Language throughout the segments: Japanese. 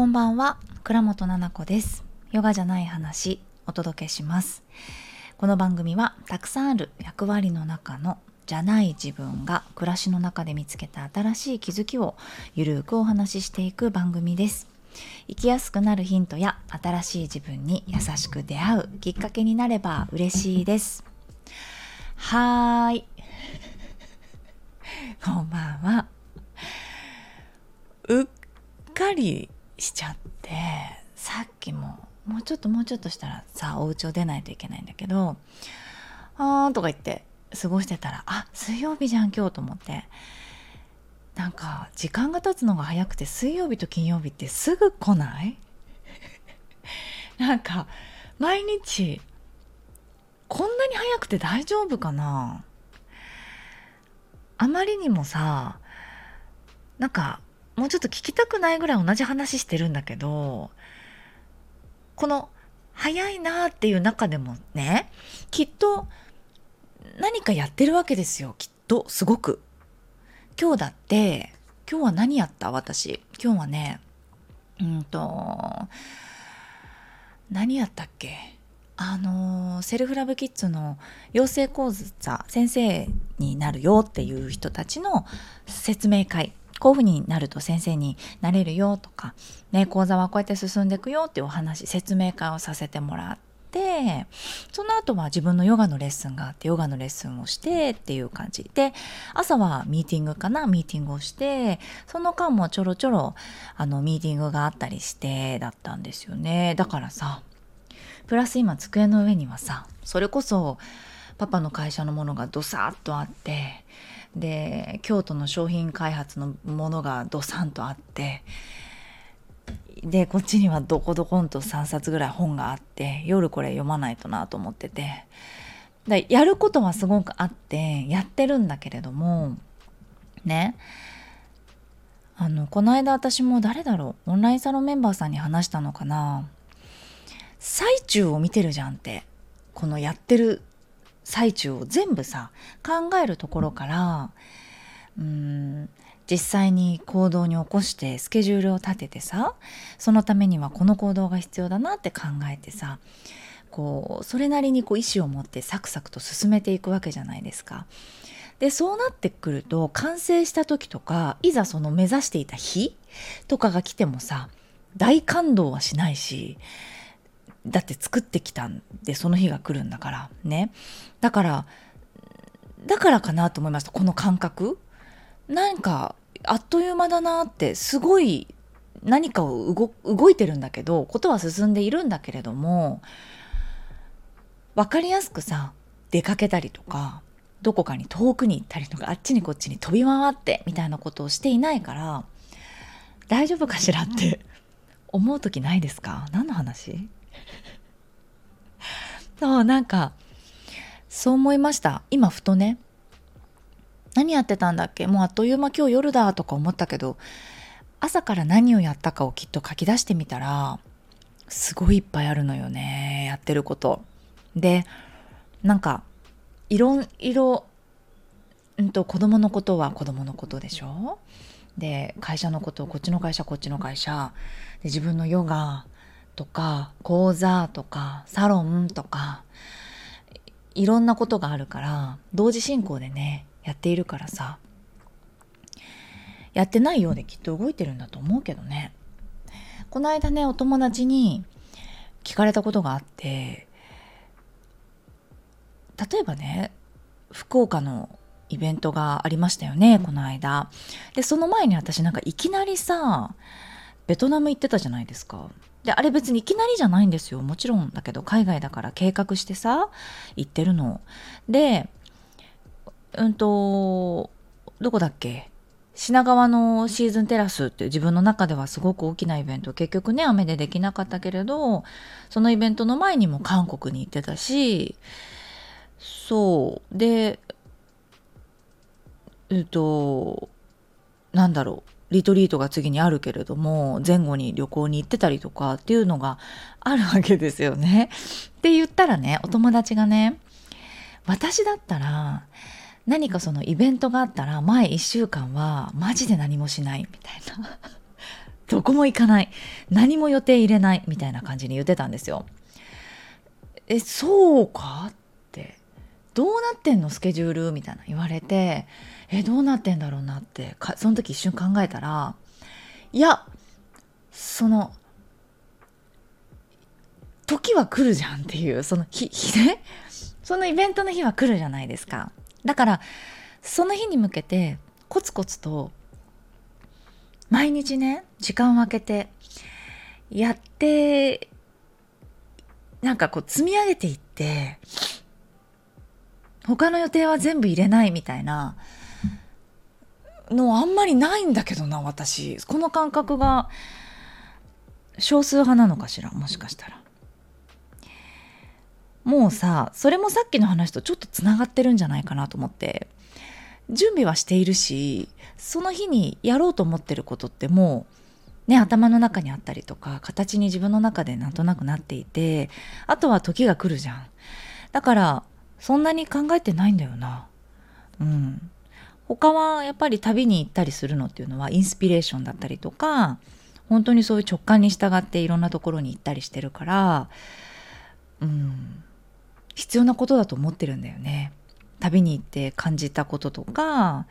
こんばんは、倉本七子です。ヨガじゃない話、お届けします。この番組は、たくさんある役割の中のじゃない自分が暮らしの中で見つけた新しい気づきをゆるくお話ししていく番組です。生きやすくなるヒントや、新しい自分に優しく出会うきっかけになれば嬉しいです。はーいこんばんは。うっかりしちゃって、さっきももうちょっとしたらさ、お家を出ないといけないんだけど、あーとか言って過ごしてたら、あ、水曜日じゃん今日と思って、なんか時間が経つのが早くて、水曜日と金曜日ってすぐ来ないなんか毎日こんなに早くて大丈夫かな。あまりにもさ、なんかもうちょっと聞きたくないぐらい同じ話してるんだけど、この早いなっていう中でもね、きっと何かやってるわけですよ。きっとすごく。今日だって、今日は何やった？私今日はね、何やったっけ、セルフラブキッズの養成講座、先生になるよっていう人たちの説明会、こういう風になると先生になれるよとか、ね、講座はこうやって進んでいくよっていうお話、説明会をさせてもらって、その後は自分のヨガのレッスンがあって、ヨガのレッスンをしてっていう感じで、朝はミーティングをして、その間もちょろちょろミーティングがあったりしてだったんですよね。だからさ、プラス今机の上にはさ、それこそパパの会社のものがドサッとあって、で京都の商品開発のものがドサンとあって、でこっちにはどこどこんと3冊ぐらい本があって、夜これ読まないとなと思ってて、でやることはすごくあってやってるんだけれどもね、この間私も誰だろう、オンラインサロンメンバーさんに話したのかな、最中を見てるじゃんって。このやってる最中を全部さ、考えるところから、実際に行動に起こして、スケジュールを立ててさ、そのためにはこの行動が必要だなって考えてさ、こうそれなりにこう意思を持ってサクサクと進めていくわけじゃないですか。でそうなってくると、完成した時とか、いざその目指していた日とかが来てもさ、大感動はしないし、だって作ってきたんでその日が来るんだからね。だからかなと思いました。この感覚、なんかあっという間だなって。すごい何かを動いてるんだけど、ことは進んでいるんだけれども、分かりやすくさ、出かけたりとか、どこかに遠くに行ったりとか、あっちにこっちに飛び回ってみたいなことをしていないから、大丈夫かしらって思う時ないですか？何の話そう、なんかそう思いました。今ふとね、何やってたんだっけ、もうあっという間今日夜だとか思ったけど、朝から何をやったかをきっと書き出してみたら、すごいいっぱいあるのよね、やってることで。なんかいろいろ、子供のことは子供のことでしょ、で会社のことをこっちの会社で、自分のヨガとか講座とかサロンとか、いろんなことがあるから、同時進行でねやっているからさ、やってないようできっと動いてるんだと思うけどね。この間ね、お友達に聞かれたことがあって、例えばね、福岡のイベントがありましたよね、この間で。その前に私なんかいきなりさ、ベトナム行ってたじゃないですか。であれ別にいきなりじゃないんですよ、もちろんだけど、海外だから計画してさ行ってるので、どこだっけ、品川のシーズンテラスって自分の中ではすごく大きなイベント、結局ね雨でできなかったけれど、そのイベントの前にも韓国に行ってたし、そうでなんだろう、リトリートが次にあるけれども、前後に旅行に行ってたりとかっていうのがあるわけですよねって言ったらね、お友達がね、私だったら何かそのイベントがあったら前1週間はマジで何もしないみたいなどこも行かない、何も予定入れないみたいな感じに言ってたんですよ。そうかって、どうなってんのスケジュールみたいな言われて、どうなってんだろうなってその時一瞬考えたら、いやその時は来るじゃんっていう、その日ね、そのイベントの日は来るじゃないですか。だからその日に向けてコツコツと毎日ね時間を空けてやって、なんかこう積み上げていって、他の予定は全部入れないみたいなのあんまりないんだけどな、私この感覚が少数派なのかしら、もしかしたら。もうさ、それもさっきの話とちょっとつながってるんじゃないかなと思って、準備はしているし、その日にやろうと思ってることってもうね、頭の中にあったりとか形に自分の中でなんとなくなっていて、あとは時が来るじゃん。だからそんなに考えてないんだよな。うん。他はやっぱり旅に行ったりするのっていうのはインスピレーションだったりとか、本当にそういう直感に従っていろんなところに行ったりしてるから、うん、必要なことだと思ってるんだよね。旅に行って感じたこととか、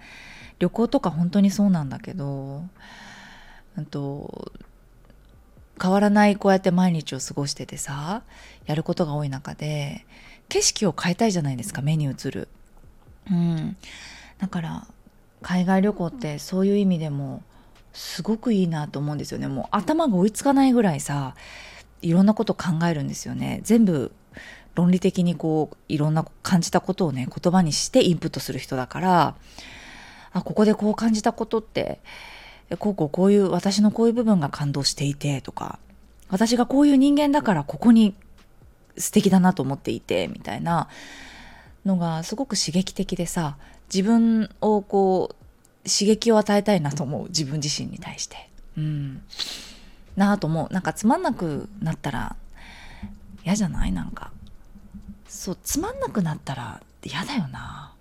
旅行とか本当にそうなんだけど、変わらないこうやって毎日を過ごしててさ、やることが多い中で景色を変えたいじゃないですか、目に映る。うん。だから海外旅行ってそういう意味でもすごくいいなと思うんですよね。もう頭が追いつかないぐらいさ、いろんなこと考えるんですよね。全部論理的にこういろんな感じたことをね言葉にしてインプットする人だから、あ、ここでこう感じたことって、こういう私のこういう部分が感動していてとか、私がこういう人間だからここに素敵だなと思っていてみたいなのがすごく刺激的でさ、自分をこう刺激を与えたいなと思う、自分自身に対して、うん、なあと思う。なんかつまんなくなったら嫌じゃない？なんかそう、つまんなくなったら嫌だよな、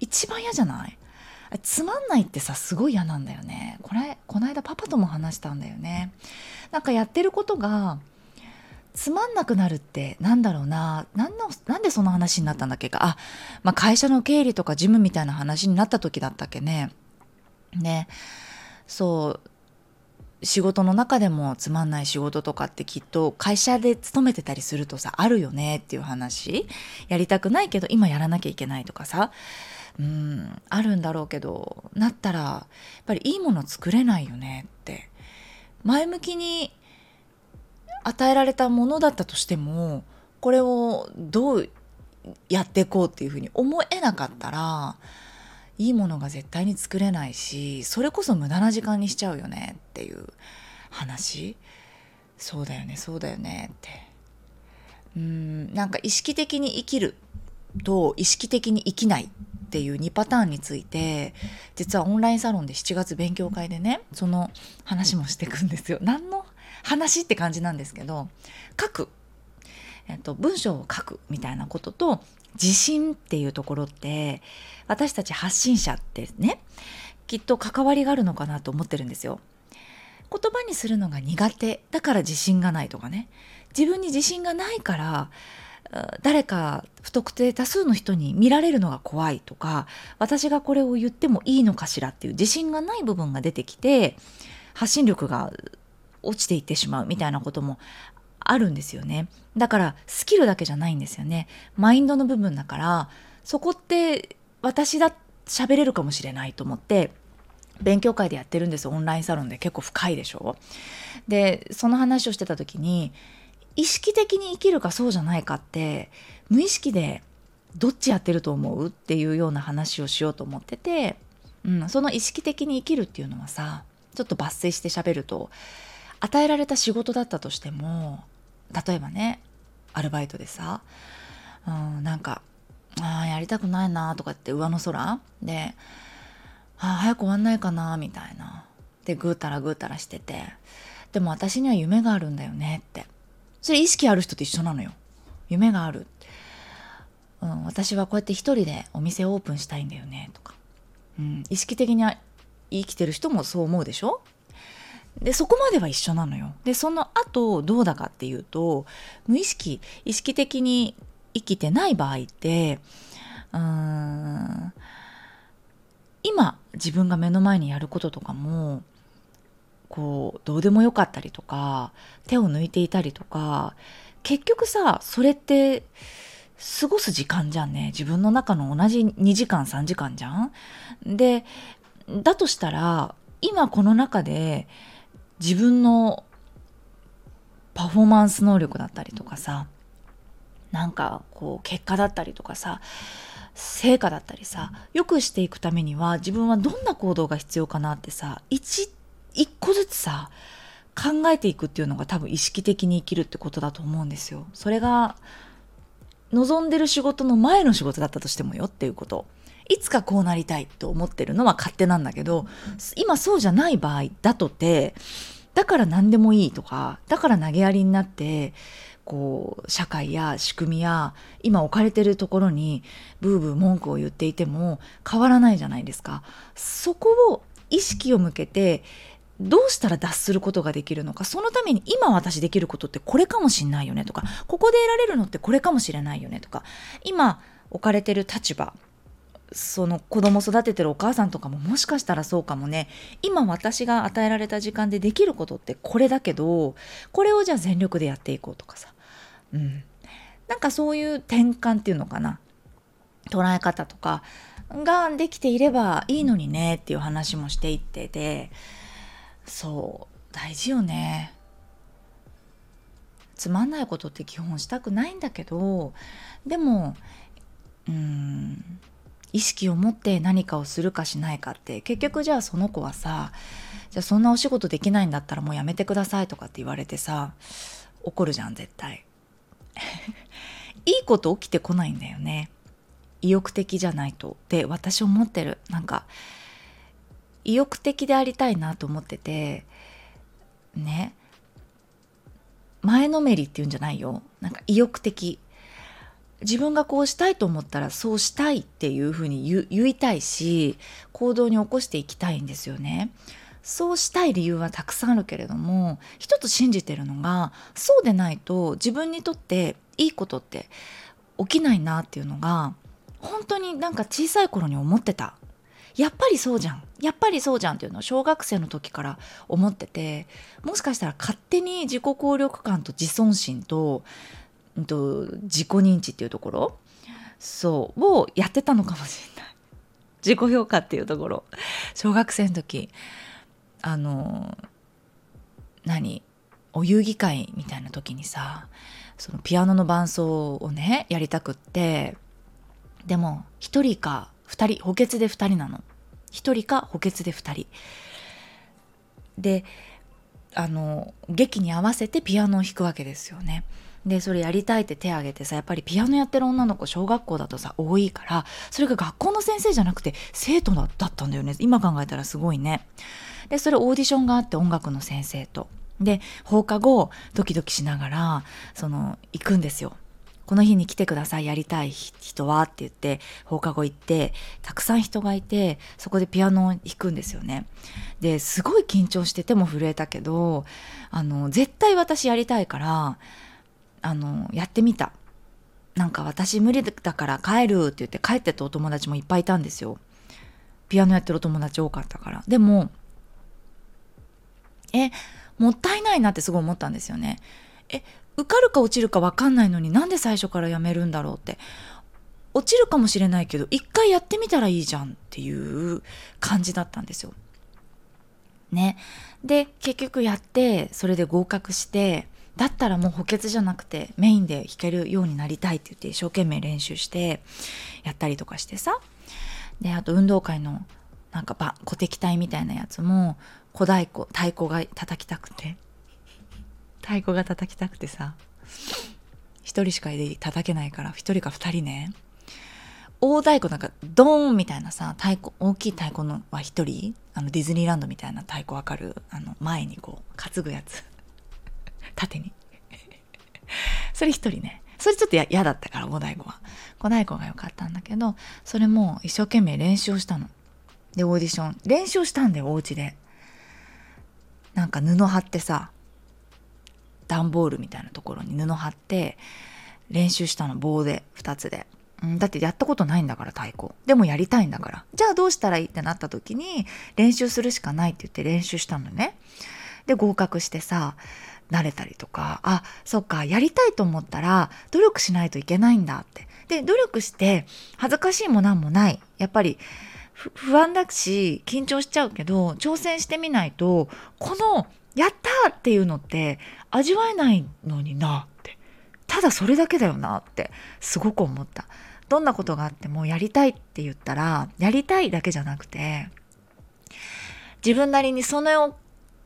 一番嫌じゃない？つまんないってさ、すごい嫌なんだよね。この間パパとも話したんだよね。なんかやってることがつまんなくなるってなんだろうな、なんでその話になったんだっけか。会社の経理とか事務みたいな話になった時だったっけね。ね、そう仕事の中でもつまんない仕事とかってきっと会社で勤めてたりするとさあるよねっていう話、やりたくないけど今やらなきゃいけないとかさ、うん、あるんだろうけど、なったらやっぱりいいもの作れないよねって。前向きに与えられたものだったとしても、これをどうやっていこうっていうふうに思えなかったらいいものが絶対に作れないし、それこそ無駄な時間にしちゃうよねっていう話。そうだよねそうだよねって。なんか意識的に生きると意識的に生きないっていう2パターンについて、実はオンラインサロンで7月勉強会でねその話もしていくんですよ。何の話って感じなんですけど、書く、文章を書くみたいなことと自信っていうところって、私たち発信者ってねきっと関わりがあるのかなと思ってるんですよ。言葉にするのが苦手だから自信がないとかね、自分に自信がないから誰か不特定多数の人に見られるのが怖いとか、私がこれを言ってもいいのかしらっていう自信がない部分が出てきて発信力が落ちていってしまうみたいなこともあるんですよね。だからスキルだけじゃないんですよね、マインドの部分だから、そこって私だ喋れるかもしれないと思って勉強会でやってるんです。オンラインサロンで結構深いでしょ。でその話をしてた時に、意識的に生きるかそうじゃないかって無意識でどっちやってると思うっていうような話をしようと思ってて、その意識的に生きるっていうのはさ、ちょっと抜粋して喋ると、与えられた仕事だったとしても、例えばねアルバイトでさ、なんかやりたくないなとかって上の空で、早く終わんないかなみたいなでぐうたらしてて、でも私には夢があるんだよねって。それ意識ある人と一緒なのよ。夢がある、私はこうやって一人でお店をオープンしたいんだよねとか、意識的に生きてる人もそう思うでしょ。でそこまでは一緒なのよ。でその後どうだかっていうと、無意識、意識的に生きてない場合って、今自分が目の前にやることとかもこうどうでもよかったりとか、手を抜いていたりとか、結局さ、それって過ごす時間じゃんね。自分の中の同じ2時間3時間じゃん。でだとしたら今この中で自分のパフォーマンス能力だったりとかさ、なんかこう結果だったりとかさ、成果だったりさ、良くしていくためには自分はどんな行動が必要かなってさ、一個ずつさ考えていくっていうのが多分意識的に生きるってことだと思うんですよ。それが望んでる仕事の前の仕事だったとしてもよっていうこと。いつかこうなりたいと思ってるのは勝手なんだけど、今そうじゃない場合だとて、だから何でもいいとか、だから投げやりになってこう社会や仕組みや今置かれてるところにブーブー文句を言っていても変わらないじゃないですか。そこを意識を向けてどうしたら脱することができるのか、そのために今私できることってこれかもしれないよねとか、ここで得られるのってこれかもしれないよねとか、今置かれてる立場、その子供育ててるお母さんとかももしかしたらそうかもね。今私が与えられた時間でできることってこれだけど、これをじゃあ全力でやっていこうとかさ、なんかそういう転換っていうのかな、捉え方とかができていればいいのにねっていう話もしていってて、そう大事よね。つまんないことって基本したくないんだけど、でも意識を持って何かをするかしないかって、結局じゃあその子はさ、じゃあそんなお仕事できないんだったらもうやめてくださいとかって言われてさ、怒るじゃん絶対いいこと起きてこないんだよね、意欲的じゃないとって私思ってる。なんか意欲的でありたいなと思っててね、前のめりっていうんじゃないよ、なんか意欲的、自分がこうしたいと思ったらそうしたいっていうふうに 言いたいし、行動に起こしていきたいんですよね。そうしたい理由はたくさんあるけれども、一つ信じてるのが、そうでないと自分にとっていいことって起きないなっていうのが、本当になんか小さい頃に思ってた。やっぱりそうじゃん、やっぱりそうじゃんっていうのを小学生の時から思ってて、もしかしたら勝手に自己効力感と自尊心と自己認知っていうところ、そうをやってたのかもしれない。自己評価っていうところ、小学生の時お遊戯会みたいな時にさ、そのピアノの伴奏をねやりたくって、でも1人か2人補欠で2人なの、1人か補欠で2人で、劇に合わせてピアノを弾くわけですよね。でそれやりたいって手挙げてさ、やっぱりピアノやってる女の子小学校だとさ多いから、それが学校の先生じゃなくて生徒だったんだよね、今考えたらすごいね。でそれオーディションがあって、音楽の先生とで放課後ドキドキしながら行くんですよ。この日に来てください、やりたい人はって言って放課後行って、たくさん人がいて、そこでピアノを弾くんですよね。ですごい緊張して手も震えたけど、絶対私やりたいからやってみた。なんか私無理だから帰るって言って帰ってたお友達もいっぱいいたんですよ。ピアノやってるお友達多かったから。でももったいないなってすごい思ったんですよね。受かるか落ちるか分かんないのに、なんで最初からやめるんだろうって。落ちるかもしれないけど一回やってみたらいいじゃんっていう感じだったんですよね。で結局やって、それで合格して、だったらもう補欠じゃなくてメインで弾けるようになりたいって言って一生懸命練習してやったりとかしてさ。であと運動会のなんか鼓笛隊みたいなやつも太鼓が叩きたくてさ、一人しか叩けないから一人か二人ね、大太鼓なんかドーンみたいなさ、太鼓大きい太鼓のは一人、ディズニーランドみたいな太鼓わかる、前にこう担ぐやつ縦にそれ一人ね、それちょっと嫌だったから大太鼓は小太鼓が良かったんだけど、それも一生懸命練習をしたので、オーディション練習したんだよ、お家で。なんか布貼ってさ、段ボールみたいなところに布貼って練習したの、棒で2つで。だってやったことないんだから、太鼓でもやりたいんだから、じゃあどうしたらいいってなった時に練習するしかないって言って練習したのね。で合格してさ、慣れたりとか、あ、そっか、やりたいと思ったら努力しないといけないんだって。で努力して恥ずかしいもなんもない、やっぱり不安だし緊張しちゃうけど挑戦してみないと、このやったっていうのって味わえないのになって、ただそれだけだよなってすごく思った。どんなことがあってもやりたいって言ったら、やりたいだけじゃなくて、自分なりにそれを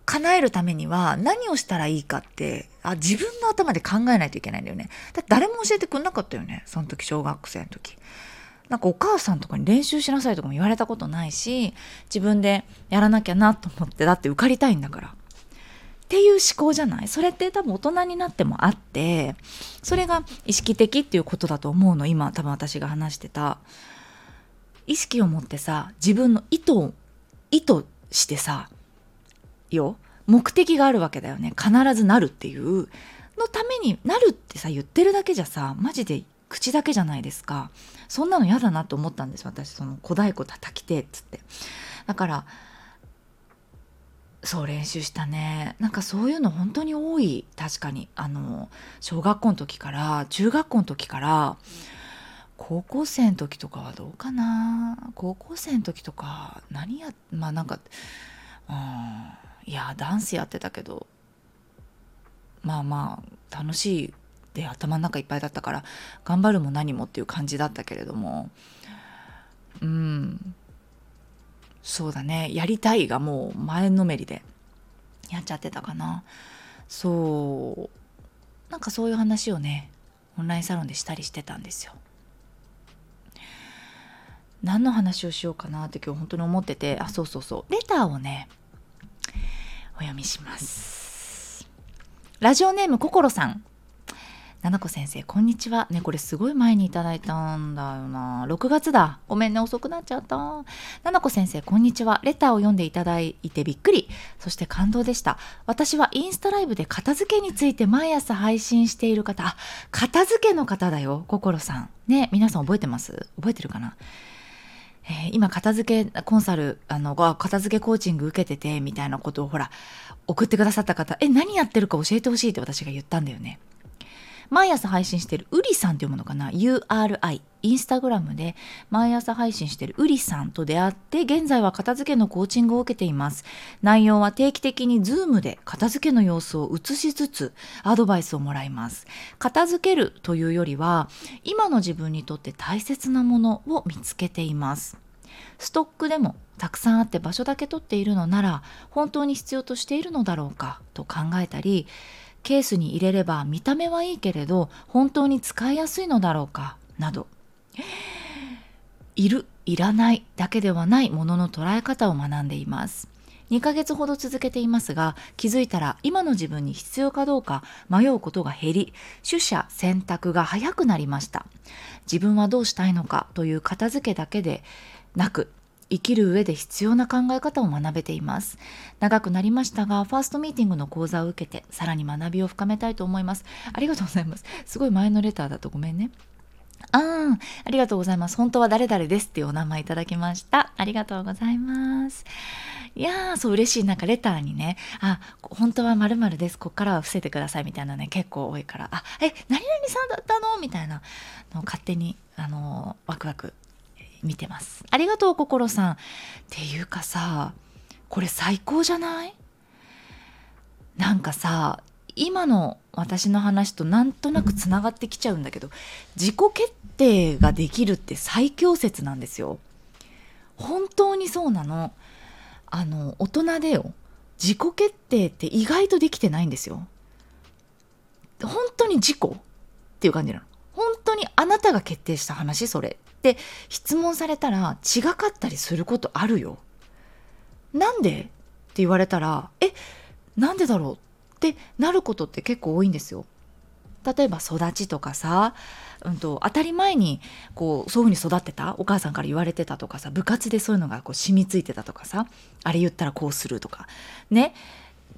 叶えるためには何をしたらいいかって、あ、自分の頭で考えないといけないんだよね。だって誰も教えてくれなかったよね、その時小学生の時。なんかお母さんとかに練習しなさいとかも言われたことないし、自分でやらなきゃなと思って、だって受かりたいんだからっていう思考じゃない。それって多分大人になってもあって、それが意識的っていうことだと思うの。今多分私が話してた意識を持ってさ、自分の意図してさよ、目的があるわけだよね。必ずなるっていうのためになるってさ、言ってるだけじゃさ、マジで口だけじゃないですか。そんなの嫌だなと思ったんです、私。その小太鼓叩きてっつって。だからそう、練習したね。なんかそういうの本当に多い。確かに小学校の時から中学校の時から高校生の時とかはどうかな。高校生の時とか何や、まあなんか、うん、いやダンスやってたけど、まあまあ楽しいで頭の中いっぱいだったから、頑張るも何もっていう感じだったけれども、うん、そうだね、やりたいがもう前のめりでやっちゃってたかな。そう、なんかそういう話をね、オンラインサロンでしたりしてたんですよ。何の話をしようかなって今日本当に思ってて、あ、そうそうそう、レターをねお読みします。ラジオネームこころさん。ななこ先生、こんにちは。ね、これすごい前にいただいたんだよな。6月だ。ごめんね、遅くなっちゃった。ななこ先生、こんにちは。レターを読んでいただいてびっくり。そして感動でした。私はインスタライブで片付けについて毎朝配信している方。あ、片付けの方だよ、心さん。ね、皆さん覚えてます？覚えてるかな？今片付けコンサル、片付けコーチング受けてて、みたいなことをほら、送ってくださった方、何やってるか教えてほしいって私が言ったんだよね。毎朝配信してるうりさんって読むのかな、 URI インスタグラムで毎朝配信してるうりさんと出会って、現在は片付けのコーチングを受けています。内容は定期的に Zoom で片付けの様子を映しつつアドバイスをもらいます。片付けるというよりは今の自分にとって大切なものを見つけています。ストックでもたくさんあって場所だけ取っているのなら本当に必要としているのだろうかと考えたり、ケースに入れれば見た目はいいけれど本当に使いやすいのだろうかなど、いるいらないだけではないものの捉え方を学んでいます。2ヶ月ほど続けていますが、気づいたら今の自分に必要かどうか迷うことが減り、取捨選択が早くなりました。自分はどうしたいのかという片付けだけでなく、生きる上で必要な考え方を学べています。長くなりましたが、ファーストミーティングの講座を受けて、さらに学びを深めたいと思います。ありがとうございます。すごい前のレターだとごめんね。ありがとうございます。本当は誰々ですっていうお名前いただきました。ありがとうございます。いやー、そう嬉しい。なんかレターにね、あ、本当は〇〇です。こっからは伏せてくださいみたいなね、結構多いから、あ、何々さんだったのみたいなのを勝手に、ワクワク見てます。ありがとう心さん。っていうかさ、これ最高じゃない？なんかさ、今の私の話となんとなくつながってきちゃうんだけど、自己決定ができるって最強説なんですよ。本当にそうなの。大人でよ、自己決定って意外とできてないんですよ。本当に自己っていう感じなの。本当にあなたが決定した話それで質問されたら違かったりすることあるよ。なんでって言われたら、なんでだろうってなることって結構多いんですよ。例えば育ちとかさ、当たり前にこうそういう風に育ってた、お母さんから言われてたとかさ、部活でそういうのがこう染みついてたとかさ、あれ言ったらこうするとかね、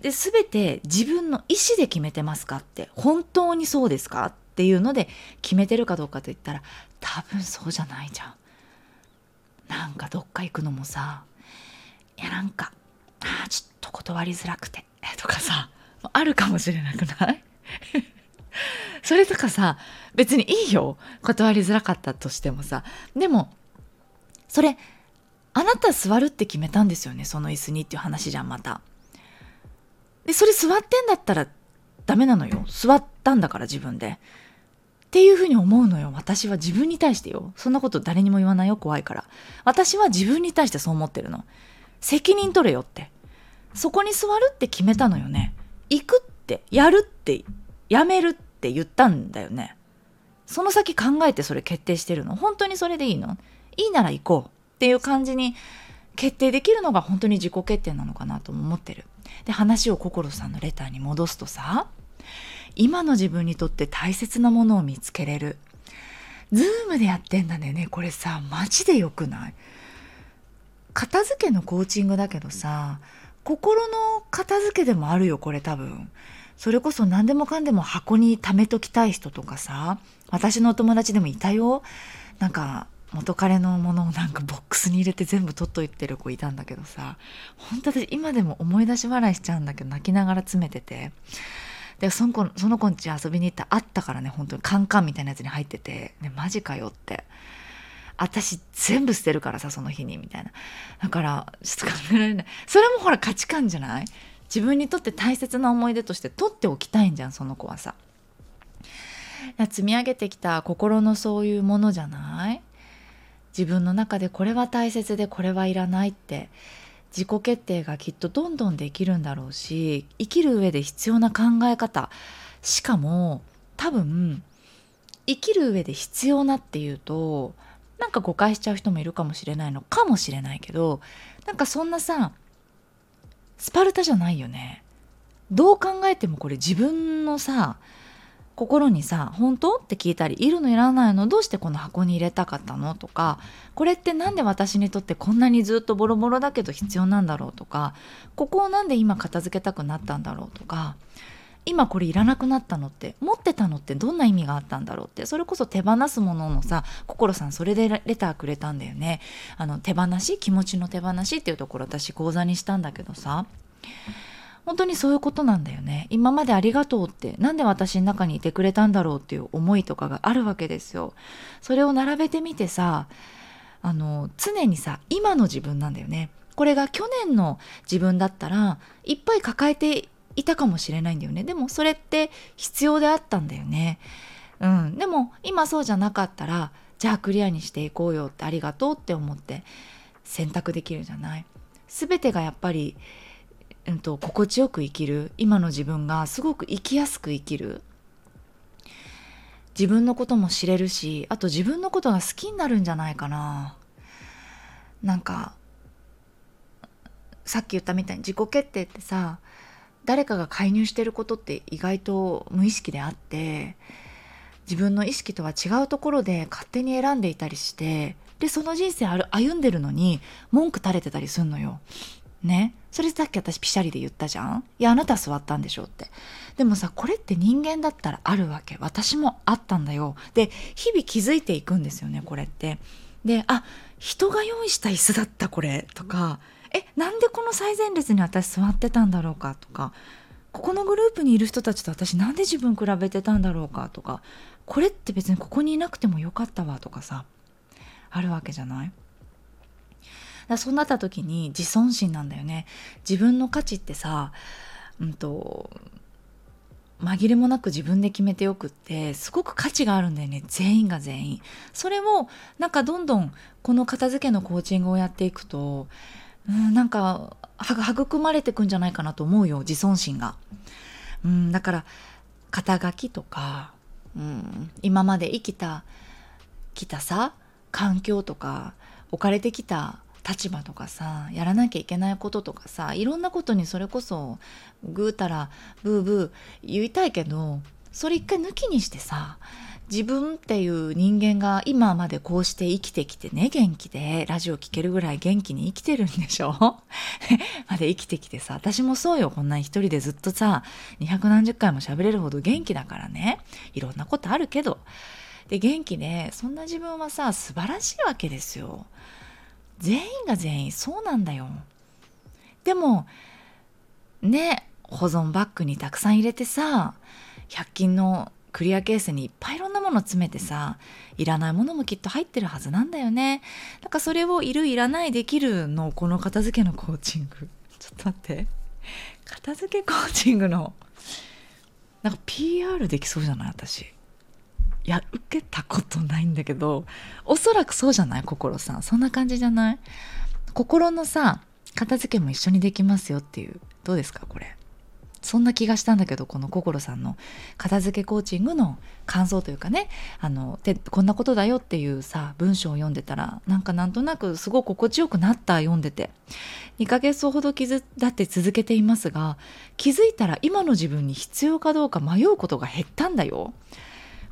で、全て自分の意思で決めてますかって、本当にそうですかっていうので決めてるかどうかといったら、多分そうじゃないじゃん。なんかどっか行くのもさ、いやなんかちょっと断りづらくてとかさ、あるかもしれなくないそれとかさ、別にいいよ、断りづらかったとしてもさ。でもそれあなた座るって決めたんですよね、その椅子にっていう話じゃん、また。でそれ座ってんだったらダメなのよ、座ったんだから自分でっていうふうに思うのよ。私は自分に対してよ。そんなこと誰にも言わないよ、怖いから。私は自分に対してそう思ってるの。責任取れよって、そこに座るって決めたのよね、行くってやるってやめるって言ったんだよね。その先考えてそれ決定してるの。本当にそれでいいの、いいなら行こうっていう感じに決定できるのが本当に自己決定なのかなと思ってる。で話を心さんのレターに戻すとさ、今の自分にとって大切なものを見つけれる。ズームでやってんだね、これさ、マジでよくない？片付けのコーチングだけどさ、心の片付けでもあるよこれ。多分それこそ何でもかんでも箱に貯めときたい人とかさ、私のお友達でもいたよ。なんか元彼のものをなんかボックスに入れて全部取っといてる子いたんだけどさ、本当私今でも思い出し笑いしちゃうんだけど、泣きながら詰めてて、でその子ん家遊びに行ってあったからね、本当にカンカンみたいなやつに入ってて、ね、マジかよって、私全部捨てるからさその日にみたいな。だからちょっと考えられない。それもほら価値観じゃない？自分にとって大切な思い出として取っておきたいんじゃん、その子はさ。積み上げてきた心のそういうものじゃない？自分の中でこれは大切でこれはいらないって自己決定がきっとどんどんできるんだろうし、生きる上で必要な考え方、しかも多分生きる上で必要なっていうとなんか誤解しちゃう人もいるかもしれないのかもしれないけど、なんかそんなさスパルタじゃないよね。どう考えてもこれ自分のさ心にさ、本当って聞いたり、いるのいらないの、どうしてこの箱に入れたかったのとか、これってなんで私にとってこんなにずっとボロボロだけど必要なんだろうとか、ここをなんで今片付けたくなったんだろうとか、今これいらなくなったのって、持ってたのってどんな意味があったんだろうって、それこそ手放すもののさ、心さんそれでレターくれたんだよね。手放し、気持ちの手放しっていうところ私講座にしたんだけどさ、本当にそういうことなんだよね。今までありがとうって、なんで私の中にいてくれたんだろうっていう思いとかがあるわけですよ。それを並べてみてさ、常にさ今の自分なんだよね。これが去年の自分だったらいっぱい抱えていたかもしれないんだよね。でもそれって必要であったんだよね。でも今そうじゃなかったら、じゃあクリアにしていこうよって、ありがとうって思って選択できるじゃない。全てがやっぱり心地よく生きる、今の自分がすごく生きやすく生きる、自分のことも知れるし、あと自分のことが好きになるんじゃないかな。なんかさっき言ったみたいに自己決定ってさ、誰かが介入してることって意外と無意識であって、自分の意識とは違うところで勝手に選んでいたりして、でその人生歩んでるのに文句垂れてたりすんのよね。それさっき私ピシャリで言ったじゃん。いやあなた座ったんでしょって。でもさ、これって人間だったらあるわけ。私もあったんだよ。で日々気づいていくんですよね、これって。で人が用意した椅子だったこれとか、なんでこの最前列に私座ってたんだろうかとか、ここのグループにいる人たちと私なんで自分比べてたんだろうかとか、これって別にここにいなくてもよかったわとかさ、あるわけじゃない。そうなった時に自尊心なんだよね。自分の価値ってさ、紛れもなく自分で決めてよくって、すごく価値があるんだよね、全員が全員。それをなんかどんどんこの片付けのコーチングをやっていくと、なんか育まれていくんじゃないかなと思うよ、自尊心が。だから肩書きとか、今まで生きたさ環境とか、置かれてきた立場とかさ、やらなきゃいけないこととかさ、いろんなことにそれこそぐうたらブーブー言いたいけど、それ一回抜きにしてさ、自分っていう人間が今までこうして生きてきてね、元気でラジオ聞けるぐらい元気に生きてるんでしょまで生きてきてさ、私もそうよ。こんな一人でずっとさ200何十回も喋れるほど元気だからね、いろんなことあるけど、で元気ね、そんな自分はさ素晴らしいわけですよ。全員が全員そうなんだよ。でもね、保存バッグにたくさん入れてさ、100均のクリアケースにいっぱいいろんなもの詰めてさ、いらないものもきっと入ってるはずなんだよね。なんかそれをいるいらないできるの、この片付けのコーチング、ちょっと待って、片付けコーチングのなんか PR できそうじゃない？私いや受けたことないんだけど、おそらくそうじゃない？心さんそんな感じじゃない？心のさ片付けも一緒にできますよっていう、どうですかこれ。そんな気がしたんだけど、この心さんの片付けコーチングの感想というかね、こんなことだよっていうさ文章を読んでたら、なんかなんとなくすごく心地よくなった。読んでて2ヶ月ほど傷だって続けていますが、気づいたら今の自分に必要かどうか迷うことが減ったんだよ。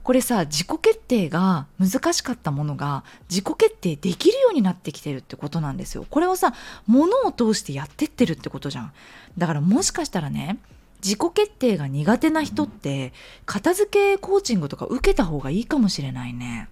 これさ、自己決定が難しかったものが自己決定できるようになってきてるってことなんですよ。これをさ物を通してやってってるってことじゃん。だからもしかしたらね、自己決定が苦手な人って片付けコーチングとか受けた方がいいかもしれないね。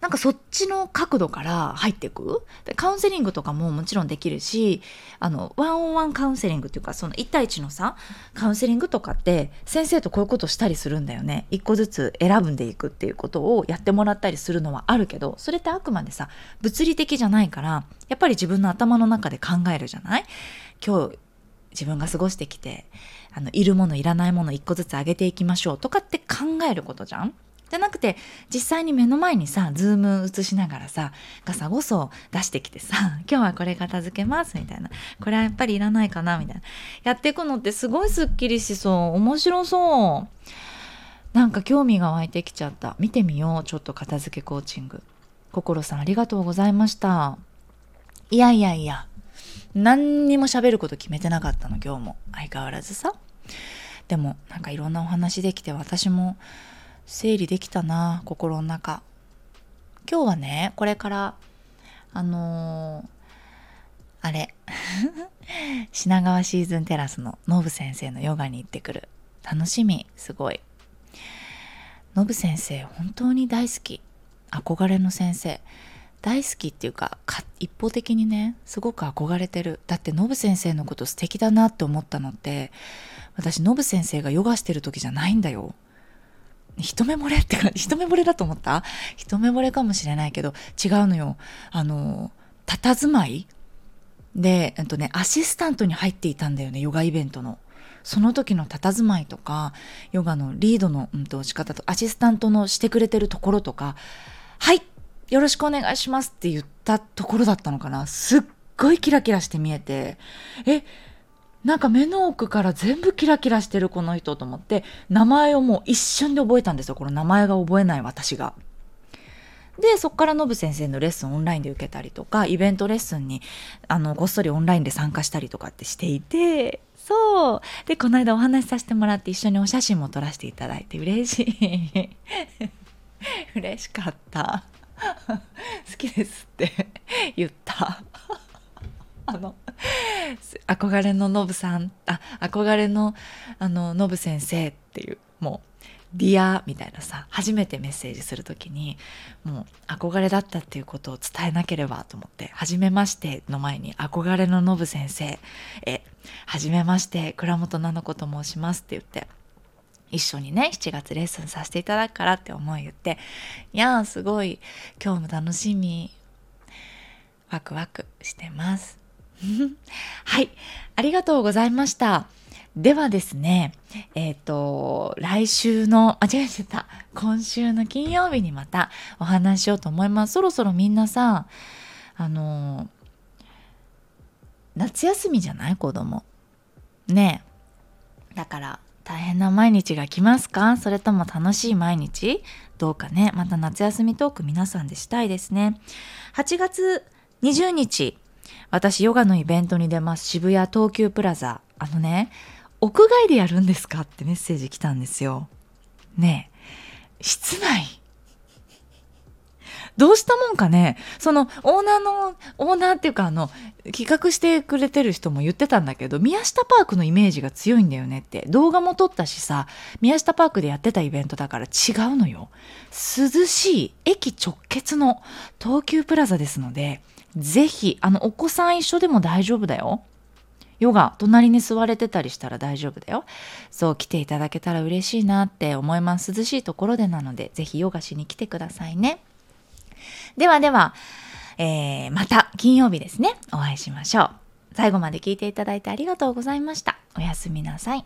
なんかそっちの角度から入っていく。でカウンセリングとかももちろんできるし、ワンオンワンカウンセリングっていうか、その1対1のさカウンセリングとかって先生とこういうことしたりするんだよね。一個ずつ選んでいくっていうことをやってもらったりするのはあるけど、それってあくまでさ物理的じゃないから、やっぱり自分の頭の中で考えるじゃない。今日自分が過ごしてきて、いるものいらないもの一個ずつあげていきましょうとかって考えることじゃん。じゃなくて実際に目の前にさズーム映しながらさガサゴソ出してきてさ、今日はこれ片付けますみたいな、これはやっぱりいらないかなみたいな、やっていくのってすごいすっきりしそう。面白そう。なんか興味が湧いてきちゃった。見てみようちょっと片付けコーチング。心さんありがとうございました。いやいやいや、何にも喋ること決めてなかったの今日も、相変わらずさ。でもなんかいろんなお話できて、私も整理できたな心の中。今日はね、これからあれ品川シーズンテラスのノブ先生のヨガに行ってくる。楽しみ。すごいノブ先生本当に大好き、憧れの先生、大好きっていうか、一方的にねすごく憧れてる。だってノブ先生のこと素敵だなって思ったのって、私ノブ先生がヨガしてる時じゃないんだよ。一目惚れってか、一目惚れだと思った？一目惚れかもしれないけど違うのよ。佇まいで、アシスタントに入っていたんだよね、ヨガイベントの。その時の佇まいとか、ヨガのリードの、仕方と、アシスタントのしてくれてるところとか、はいよろしくお願いしますって言ったところだったのかな。すっごいキラキラして見えて、なんか目の奥から全部キラキラしてるこの人と思って、名前をもう一瞬で覚えたんですよ。この名前が覚えない私が。でそっからノブ先生のレッスンオンラインで受けたりとか、イベントレッスンにごっそりオンラインで参加したりとかってしていて、そうでこの間お話しさせてもらって一緒にお写真も撮らせていただいて、嬉しい嬉しかった好きですって言った憧れのノブさん、憧れのノブ先生っていう、もうディアみたいなさ、初めてメッセージするときにもう憧れだったっていうことを伝えなければと思って、初めましての前に憧れのノブ先生、初めまして倉本菜々子と申しますって言って、一緒にね7月レッスンさせていただくからって思い言って、いやーすごい今日も楽しみ、ワクワクしてますはい、ありがとうございました。ではですね、来週の今週の金曜日にまたお話しようと思います。そろそろみんなさ夏休みじゃない？子供ねえ、だから大変な毎日が来ますか？それとも楽しい毎日？どうかね、また夏休みトーク皆さんでしたいですね。8月20日、私ヨガのイベントに出ます。渋谷東急プラザ。屋外でやるんですかってメッセージ来たんですよ。ねえ、室内どうしたもんかね。そのオーナーっていうか企画してくれてる人も言ってたんだけど、宮下パークのイメージが強いんだよねって。動画も撮ったしさ、宮下パークでやってたイベントだから違うのよ。涼しい駅直結の東急プラザですので、ぜひお子さん一緒でも大丈夫だよ。ヨガ隣に座れてたりしたら大丈夫だよ。そう来ていただけたら嬉しいなって思います。涼しいところでなので、ぜひヨガしに来てくださいね。では、また金曜日ですね、お会いしましょう。最後まで聞いていただいてありがとうございました。おやすみなさい。